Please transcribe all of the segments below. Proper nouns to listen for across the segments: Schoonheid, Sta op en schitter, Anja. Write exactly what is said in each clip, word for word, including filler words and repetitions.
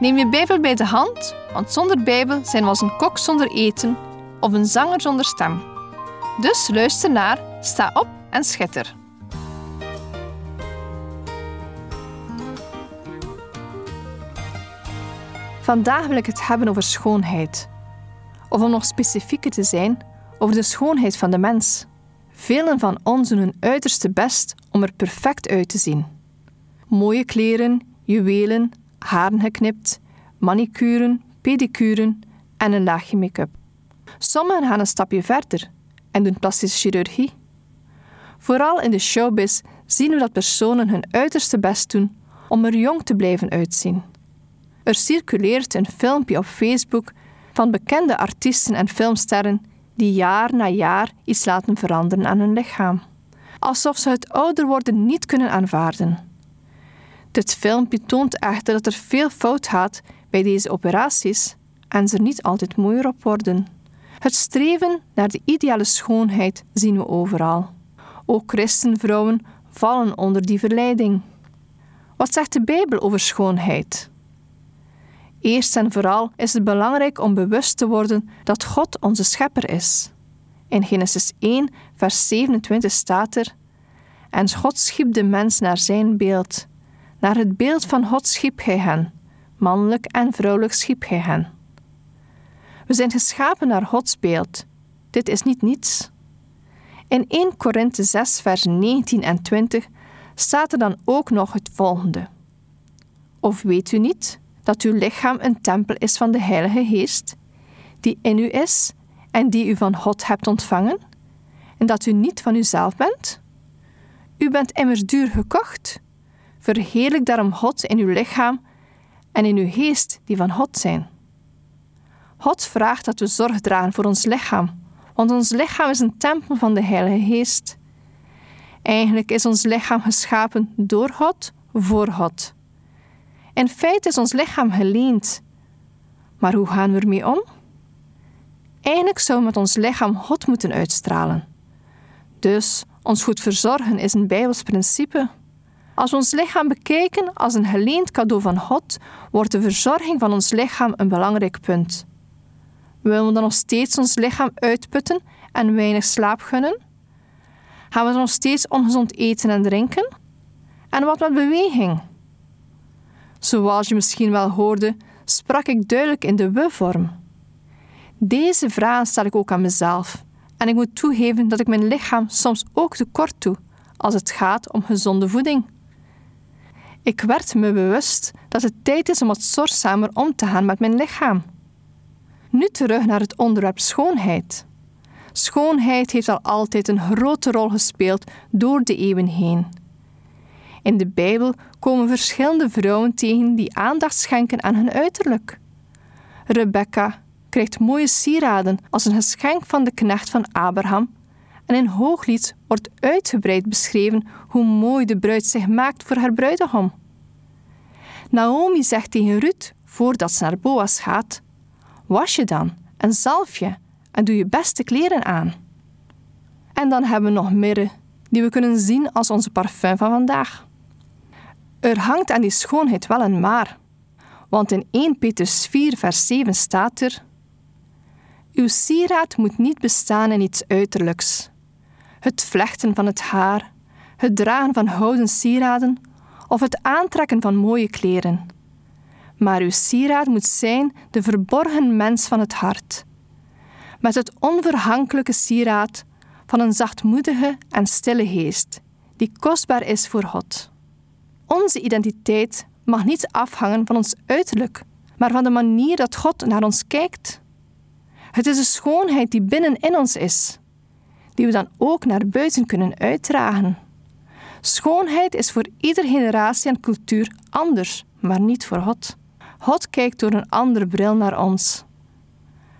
Neem je Bijbel bij de hand, want zonder Bijbel zijn we als een kok zonder eten of een zanger zonder stem. Dus luister naar Sta op en schitter. Vandaag wil ik het hebben over schoonheid. Of om nog specifieker te zijn, over de schoonheid van de mens. Velen van ons doen hun uiterste best om er perfect uit te zien. Mooie kleren, juwelen, haren geknipt, manicuren, pedicuren en een laagje make-up. Sommigen gaan een stapje verder en doen plastische chirurgie. Vooral in de showbiz zien we dat personen hun uiterste best doen om er jong te blijven uitzien. Er circuleert een filmpje op Facebook van bekende artiesten en filmsterren die jaar na jaar iets laten veranderen aan hun lichaam. Alsof ze het ouder worden niet kunnen aanvaarden. Dit filmpje toont echter dat er veel fout gaat bij deze operaties en ze er niet altijd mooier op worden. Het streven naar de ideale schoonheid zien we overal. Ook christenvrouwen vallen onder die verleiding. Wat zegt de Bijbel over schoonheid? Eerst en vooral is het belangrijk om bewust te worden dat God onze schepper is. In Genesis één, vers zevenentwintig staat er: En God schiep de mens naar zijn beeld. Naar het beeld van God schiep hij hen. Mannelijk en vrouwelijk schiep hij hen. We zijn geschapen naar Gods beeld. Dit is niet niets. In eerste Korinthe zes, vers negentien en twintig staat er dan ook nog het volgende: Of weet u niet dat uw lichaam een tempel is van de Heilige Geest, die in u is en die u van God hebt ontvangen, en dat u niet van uzelf bent? U bent immers duur gekocht. Verheerlijk daarom God in uw lichaam en in uw geest die van God zijn. God vraagt dat we zorg dragen voor ons lichaam, want ons lichaam is een tempel van de Heilige Geest. Eigenlijk is ons lichaam geschapen door God, voor God. In feite is ons lichaam geleend. Maar hoe gaan we ermee om? Eigenlijk zouden we met ons lichaam God moeten uitstralen. Dus ons goed verzorgen is een Bijbels principe. Als we ons lichaam bekijken als een geleend cadeau van God, wordt de verzorging van ons lichaam een belangrijk punt. Willen we dan nog steeds ons lichaam uitputten en weinig slaap gunnen? Gaan we dan nog steeds ongezond eten en drinken? En wat met beweging? Zoals je misschien wel hoorde, sprak ik duidelijk in de we-vorm. Deze vraag stel ik ook aan mezelf. En ik moet toegeven dat ik mijn lichaam soms ook tekort doe als het gaat om gezonde voeding. Ik werd me bewust dat het tijd is om wat zorgzamer om te gaan met mijn lichaam. Nu terug naar het onderwerp schoonheid. Schoonheid heeft al altijd een grote rol gespeeld door de eeuwen heen. In de Bijbel komen verschillende vrouwen tegen die aandacht schenken aan hun uiterlijk. Rebecca krijgt mooie sieraden als een geschenk van de knecht van Abraham en in Hooglied wordt uitgebreid beschreven hoe mooi de bruid zich maakt voor haar bruidegom. Naomi zegt tegen Ruth, voordat ze naar Boas gaat: Was je dan en zalf je en doe je beste kleren aan. En dan hebben we nog mirre, die we kunnen zien als onze parfum van vandaag. Er hangt aan die schoonheid wel een maar. Want in eerste Petrus vier, vers zeven staat er: Uw sieraad moet niet bestaan in iets uiterlijks. Het vlechten van het haar, het dragen van houden sieraden of het aantrekken van mooie kleren. Maar uw sieraad moet zijn de verborgen mens van het hart. Met het onverhankelijke sieraad van een zachtmoedige en stille geest, die kostbaar is voor God. Onze identiteit mag niet afhangen van ons uiterlijk, maar van de manier dat God naar ons kijkt. Het is de schoonheid die binnenin ons is, die we dan ook naar buiten kunnen uitdragen. Schoonheid is voor iedere generatie en cultuur anders, maar niet voor God. God kijkt door een andere bril naar ons.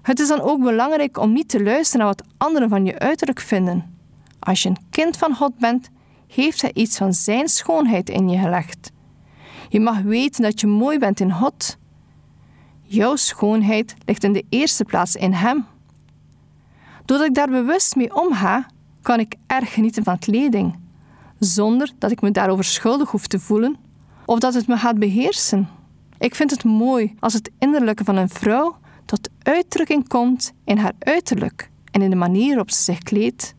Het is dan ook belangrijk om niet te luisteren naar wat anderen van je uiterlijk vinden. Als je een kind van God bent, heeft Hij iets van Zijn schoonheid in je gelegd. Je mag weten dat je mooi bent in God. Jouw schoonheid ligt in de eerste plaats in Hem. Doordat ik daar bewust mee omga, kan ik erg genieten van kleding, zonder dat ik me daarover schuldig hoef te voelen of dat het me gaat beheersen. Ik vind het mooi als het innerlijke van een vrouw tot uitdrukking komt in haar uiterlijk en in de manier waarop ze zich kleedt.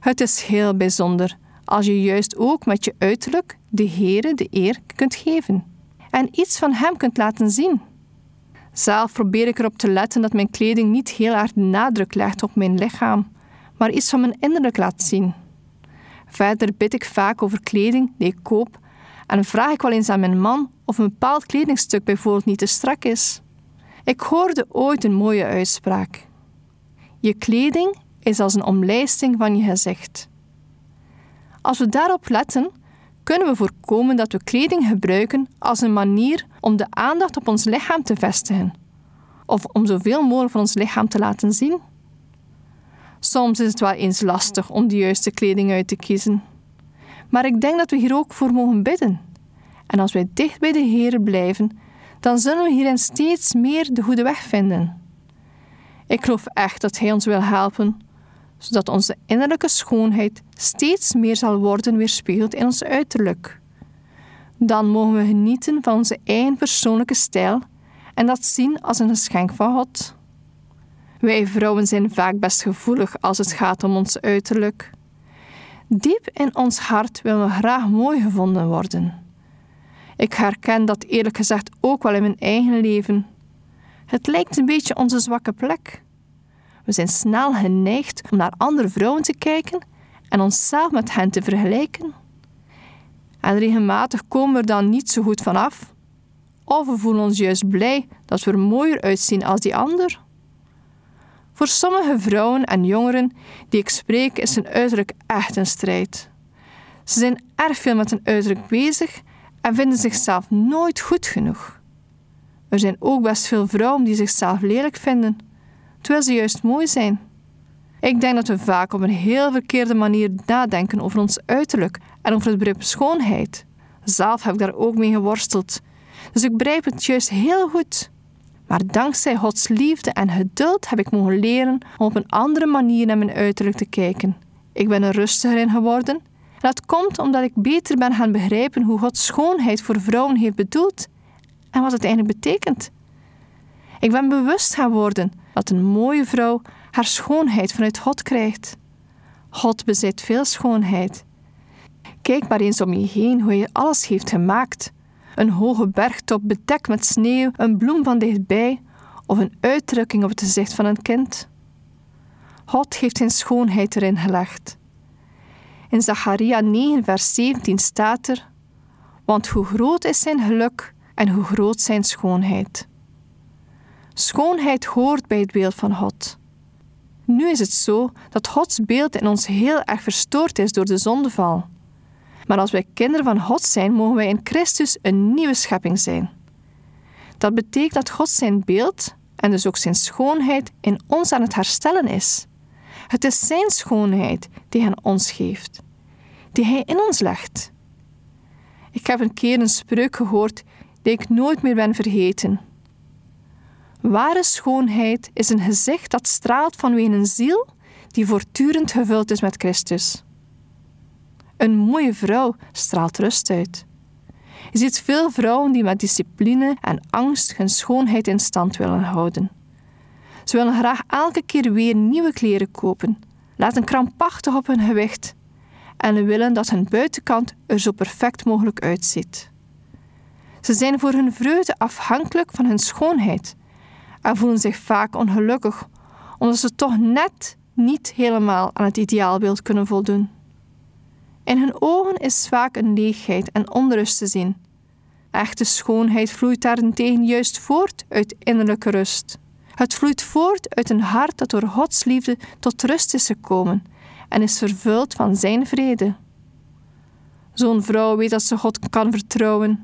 Het is heel bijzonder als je juist ook met je uiterlijk de Heere de eer kunt geven en iets van Hem kunt laten zien. Zelf probeer ik erop te letten dat mijn kleding niet heel hard nadruk legt op mijn lichaam, maar iets van mijn innerlijk laat zien. Verder bid ik vaak over kleding die ik koop en vraag ik wel eens aan mijn man of een bepaald kledingstuk bijvoorbeeld niet te strak is. Ik hoorde ooit een mooie uitspraak. Je kleding is als een omlijsting van je gezicht. Als we daarop letten, kunnen we voorkomen dat we kleding gebruiken als een manier om de aandacht op ons lichaam te vestigen, of om zoveel mogelijk van ons lichaam te laten zien. Soms is het wel eens lastig om de juiste kleding uit te kiezen. Maar ik denk dat we hier ook voor mogen bidden. En als wij dicht bij de Heer blijven, dan zullen we hierin steeds meer de goede weg vinden. Ik geloof echt dat Hij ons wil helpen, zodat onze innerlijke schoonheid steeds meer zal worden weerspiegeld in ons uiterlijk. Dan mogen we genieten van onze eigen persoonlijke stijl en dat zien als een geschenk van God. Wij vrouwen zijn vaak best gevoelig als het gaat om ons uiterlijk. Diep in ons hart willen we graag mooi gevonden worden. Ik herken dat eerlijk gezegd ook wel in mijn eigen leven. Het lijkt een beetje onze zwakke plek. We zijn snel geneigd om naar andere vrouwen te kijken en onszelf met hen te vergelijken. En regelmatig komen we er dan niet zo goed vanaf. Of we voelen ons juist blij dat we er mooier uitzien als die ander. Voor sommige vrouwen en jongeren die ik spreek is hun uiterlijk echt een strijd. Ze zijn erg veel met hun uiterlijk bezig en vinden zichzelf nooit goed genoeg. Er zijn ook best veel vrouwen die zichzelf lelijk vinden, terwijl ze juist mooi zijn. Ik denk dat we vaak op een heel verkeerde manier nadenken over ons uiterlijk en over het begrip schoonheid. Zelf heb ik daar ook mee geworsteld, dus ik begrijp het juist heel goed. Maar dankzij Gods liefde en geduld heb ik mogen leren om op een andere manier naar mijn uiterlijk te kijken. Ik ben er rustiger in geworden en dat komt omdat ik beter ben gaan begrijpen hoe Gods schoonheid voor vrouwen heeft bedoeld en wat het eigenlijk betekent. Ik ben bewust gaan worden dat een mooie vrouw haar schoonheid vanuit God krijgt. God bezit veel schoonheid. Kijk maar eens om je heen hoe Hij alles heeft gemaakt. Een hoge bergtop bedekt met sneeuw, een bloem van dichtbij of een uitdrukking op het gezicht van een kind. God heeft Zijn schoonheid erin gelegd. In Zacharia negen vers zeventien staat er: want hoe groot is Zijn geluk en hoe groot Zijn schoonheid. Schoonheid hoort bij het beeld van God. Nu is het zo dat Gods beeld in ons heel erg verstoord is door de zondeval. Maar als wij kinderen van God zijn, mogen wij in Christus een nieuwe schepping zijn. Dat betekent dat God Zijn beeld en dus ook Zijn schoonheid in ons aan het herstellen is. Het is Zijn schoonheid die Hij aan ons geeft, die Hij in ons legt. Ik heb een keer een spreuk gehoord die ik nooit meer ben vergeten. Ware schoonheid is een gezicht dat straalt vanwege een ziel die voortdurend gevuld is met Christus. Een mooie vrouw straalt rust uit. Je ziet veel vrouwen die met discipline en angst hun schoonheid in stand willen houden. Ze willen graag elke keer weer nieuwe kleren kopen, laten krampachtig op hun gewicht en willen dat hun buitenkant er zo perfect mogelijk uitziet. Ze zijn voor hun vreugde afhankelijk van hun schoonheid en voelen zich vaak ongelukkig, omdat ze toch net niet helemaal aan het ideaalbeeld kunnen voldoen. In hun ogen is vaak een leegheid en onrust te zien. Echte schoonheid vloeit daarentegen juist voort uit innerlijke rust. Het vloeit voort uit een hart dat door Gods liefde tot rust is gekomen en is vervuld van Zijn vrede. Zo'n vrouw weet dat ze God kan vertrouwen.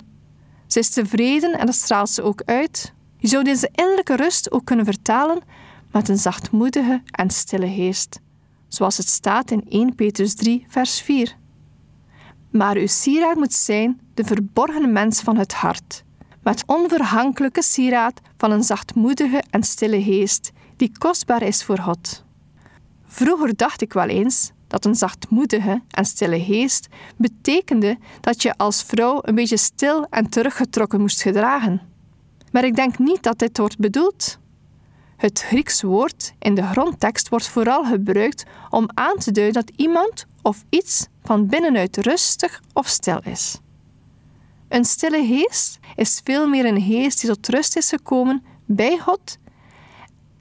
Ze is tevreden en dat straalt ze ook uit. Je zou deze innerlijke rust ook kunnen vertalen met een zachtmoedige en stille geest, zoals het staat in Eerste Petrus drie, vers vier. Maar uw sieraad moet zijn de verborgen mens van het hart, met onverhankelijke sieraad van een zachtmoedige en stille geest, die kostbaar is voor God. Vroeger dacht ik wel eens dat een zachtmoedige en stille geest betekende dat je als vrouw een beetje stil en teruggetrokken moest gedragen. Maar ik denk niet dat dit wordt bedoeld. Het Grieks woord in de grondtekst wordt vooral gebruikt om aan te duiden dat iemand of iets van binnenuit rustig of stil is. Een stille geest is veel meer een geest die tot rust is gekomen bij God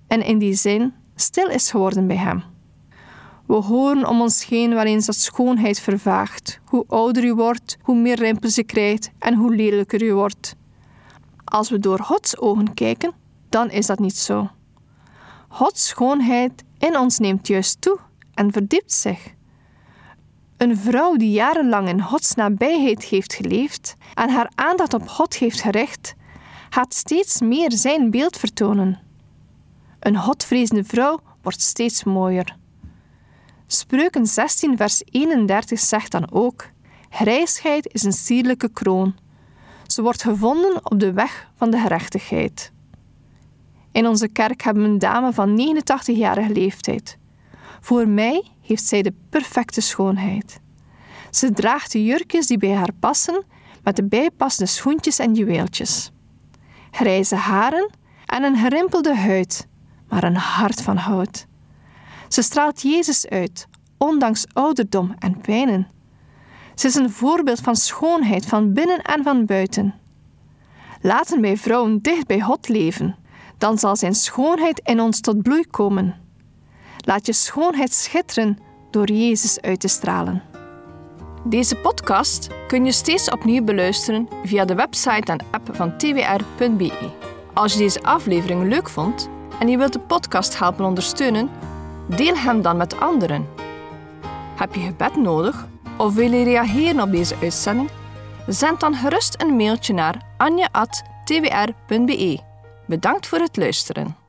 en in die zin stil is geworden bij Hem. We horen om ons heen wel eens dat schoonheid vervaagt. Hoe ouder u wordt, hoe meer rimpels je krijgt en hoe lelijker u wordt. Als we door Gods ogen kijken, dan is dat niet zo. Gods schoonheid in ons neemt juist toe en verdiept zich. Een vrouw die jarenlang in Gods nabijheid heeft geleefd en haar aandacht op God heeft gericht, gaat steeds meer zijn beeld vertonen. Een Godvrezende vrouw wordt steeds mooier. Spreuken zestien vers eenendertig zegt dan ook: grijsheid is een sierlijke kroon. Ze wordt gevonden op de weg van de gerechtigheid. In onze kerk hebben we een dame van negenentachtig-jarige leeftijd. Voor mij heeft zij de perfecte schoonheid. Ze draagt de jurkjes die bij haar passen, met de bijpassende schoentjes en juweeltjes. Grijze haren en een gerimpelde huid, maar een hart van hout. Ze straalt Jezus uit, ondanks ouderdom en pijnen. Ze is een voorbeeld van schoonheid van binnen en van buiten. Laten wij vrouwen dicht bij God leven, dan zal zijn schoonheid in ons tot bloei komen. Laat je schoonheid schitteren door Jezus uit te stralen. Deze podcast kun je steeds opnieuw beluisteren via de website en app van t w r punt b e. Als je deze aflevering leuk vond en je wilt de podcast helpen ondersteunen, deel hem dan met anderen. Heb je gebed nodig of wil je reageren op deze uitzending? Zend dan gerust een mailtje naar anja at t w r punt b e. Bedankt voor het luisteren.